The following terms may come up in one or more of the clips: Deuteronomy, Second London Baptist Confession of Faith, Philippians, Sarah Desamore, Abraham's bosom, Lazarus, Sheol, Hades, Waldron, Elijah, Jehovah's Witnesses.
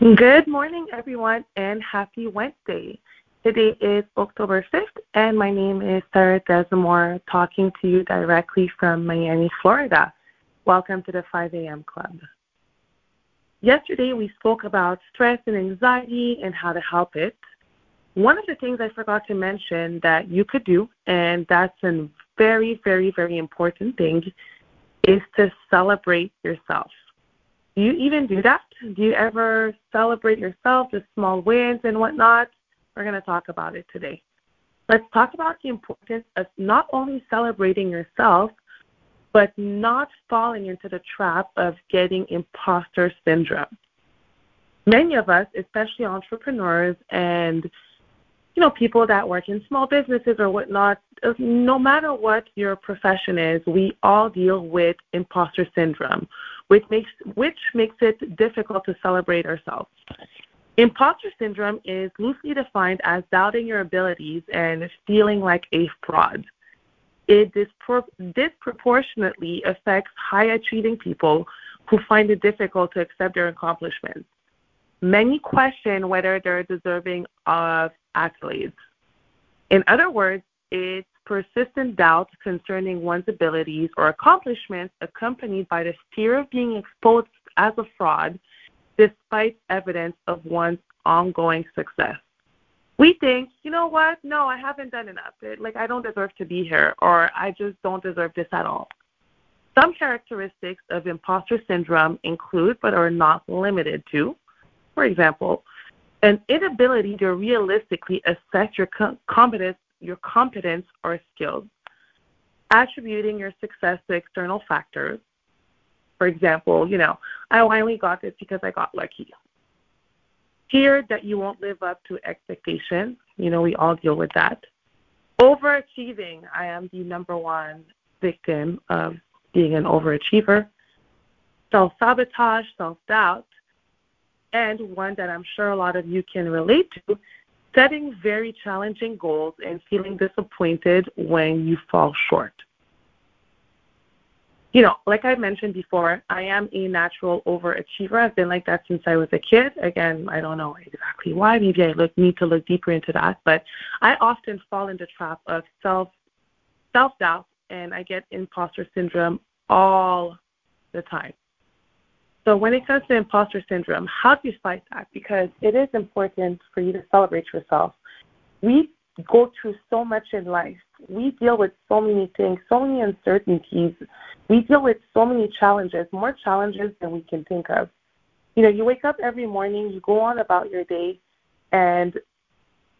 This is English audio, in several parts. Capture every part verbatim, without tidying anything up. Good morning, everyone, and happy Wednesday. Today is October fifth, and my name is Sarah Desamore, talking to you directly from Miami, Florida. Welcome to the five a.m. Club. Yesterday, we spoke about stress and anxiety and how to help it. One of the things I forgot to mention that you could do, and that's a very, very, very important thing, is to celebrate yourself. Do you even do that? Do you ever celebrate yourself, the small wins and whatnot? We're going to talk about it today. Let's talk about the importance of not only celebrating yourself, but not falling into the trap of getting imposter syndrome. Many of us, especially entrepreneurs and you know people that work in small businesses or whatnot, no matter what your profession is, we all deal with imposter syndrome, which makes which makes it difficult to celebrate ourselves. Imposter syndrome is loosely defined as doubting your abilities and feeling like a fraud. It dispro- disproportionately affects high-achieving people who find it difficult to accept their accomplishments. Many question whether they're deserving of accolades. In other words, it's persistent doubt concerning one's abilities or accomplishments accompanied by the fear of being exposed as a fraud despite evidence of one's ongoing success. We think, you know what, no, I haven't done enough. It, like, I don't deserve to be here, or I just don't deserve this at all. Some characteristics of imposter syndrome include, but are not limited to, for example, an inability to realistically assess your com- competence your competence or skills, attributing your success to external factors. For example, you know, I only got this because I got lucky. Fear that you won't live up to expectations. You know, we all deal with that. Overachieving. I am the number one victim of being an overachiever. Self-sabotage, self-doubt, and one that I'm sure a lot of you can relate to, setting very challenging goals and feeling disappointed when you fall short. You know, like I mentioned before, I am a natural overachiever. I've been like that since I was a kid. Again, I don't know exactly why. Maybe I look, need to look deeper into that. But I often fall in the trap of self, self-doubt, and I get imposter syndrome all the time. So when it comes to imposter syndrome, how do you fight that? Because it is important for you to celebrate yourself. We go through so much in life. We deal with so many things, so many uncertainties. We deal with so many challenges, more challenges than we can think of. You know, you wake up every morning, you go on about your day, and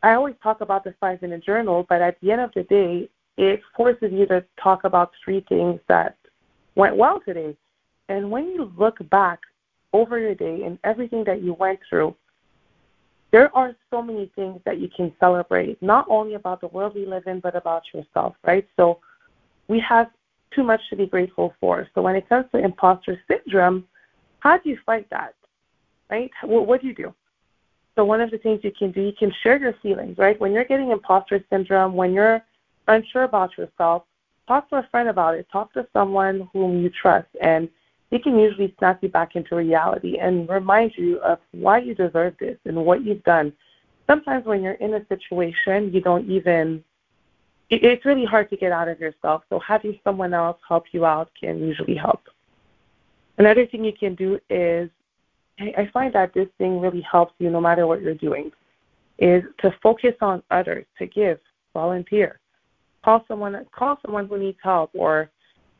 I always talk about the five-minute journal, but at the end of the day, it forces you to talk about three things that went well today. And when you look back over your day and everything that you went through, there are so many things that you can celebrate, not only about the world we live in, but about yourself, right? So we have too much to be grateful for. So when it comes to imposter syndrome, how do you fight that, right? What, what do you do? So one of the things you can do, you can share your feelings, right? When you're getting imposter syndrome, when you're unsure about yourself, talk to a friend about it. Talk to someone whom you trust, and they can usually snap you back into reality and remind you of why you deserve this and what you've done. Sometimes when you're in a situation, you don't even, it, it's really hard to get out of yourself. So having someone else help you out can usually help. Another thing you can do is, I, I find that this thing really helps you no matter what you're doing, is to focus on others, to give, volunteer, call someone, call someone who needs help, or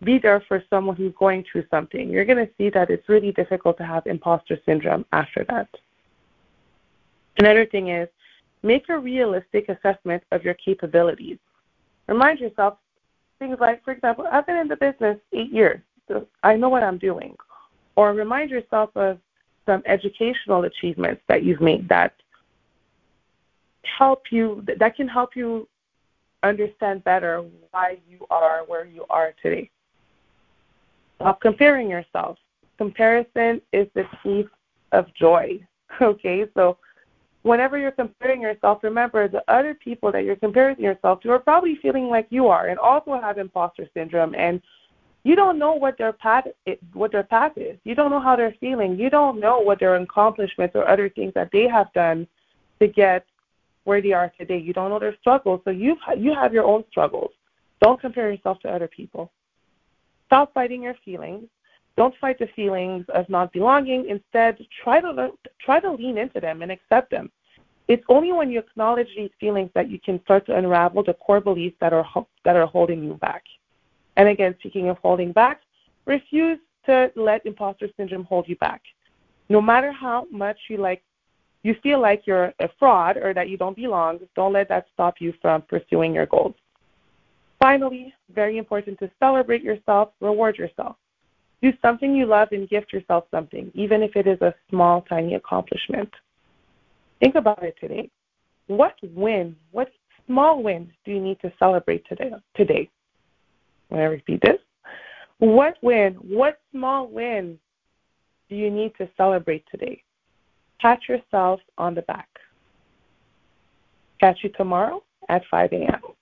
be there for someone who's going through something. You're going to see that it's really difficult to have imposter syndrome after that. Another thing is, make a realistic assessment of your capabilities. Remind yourself things like, for example, I've been in the business eight years, so I know what I'm doing. Or remind yourself of some educational achievements that you've made that help you, that can help you understand better why you are where you are today. Stop comparing yourself. Comparison is the thief of joy, okay? So whenever you're comparing yourself, remember the other people that you're comparing yourself to are probably feeling like you are and also have imposter syndrome, and You don't know what their path is, what their path is. You don't know how they're feeling. You don't know what their accomplishments or other things that they have done to get where they are today. You don't know their struggles. So you you have your own struggles. Don't compare yourself to other people. Stop fighting your feelings. Don't fight the feelings of not belonging. Instead, try to try to lean into them and accept them. It's only when you acknowledge these feelings that you can start to unravel the core beliefs that are that are holding you back. And again, speaking of holding back, refuse to let imposter syndrome hold you back. No matter how much you like, you feel like you're a fraud or that you don't belong, don't let that stop you from pursuing your goals. Finally, very important to celebrate yourself, reward yourself. Do something you love and gift yourself something, even if it is a small, tiny accomplishment. Think about it today. What win, what small win do you need to celebrate today? today? I'm going to repeat this. What win, what small win do you need to celebrate today? Pat yourself on the back. Catch you tomorrow at five a.m.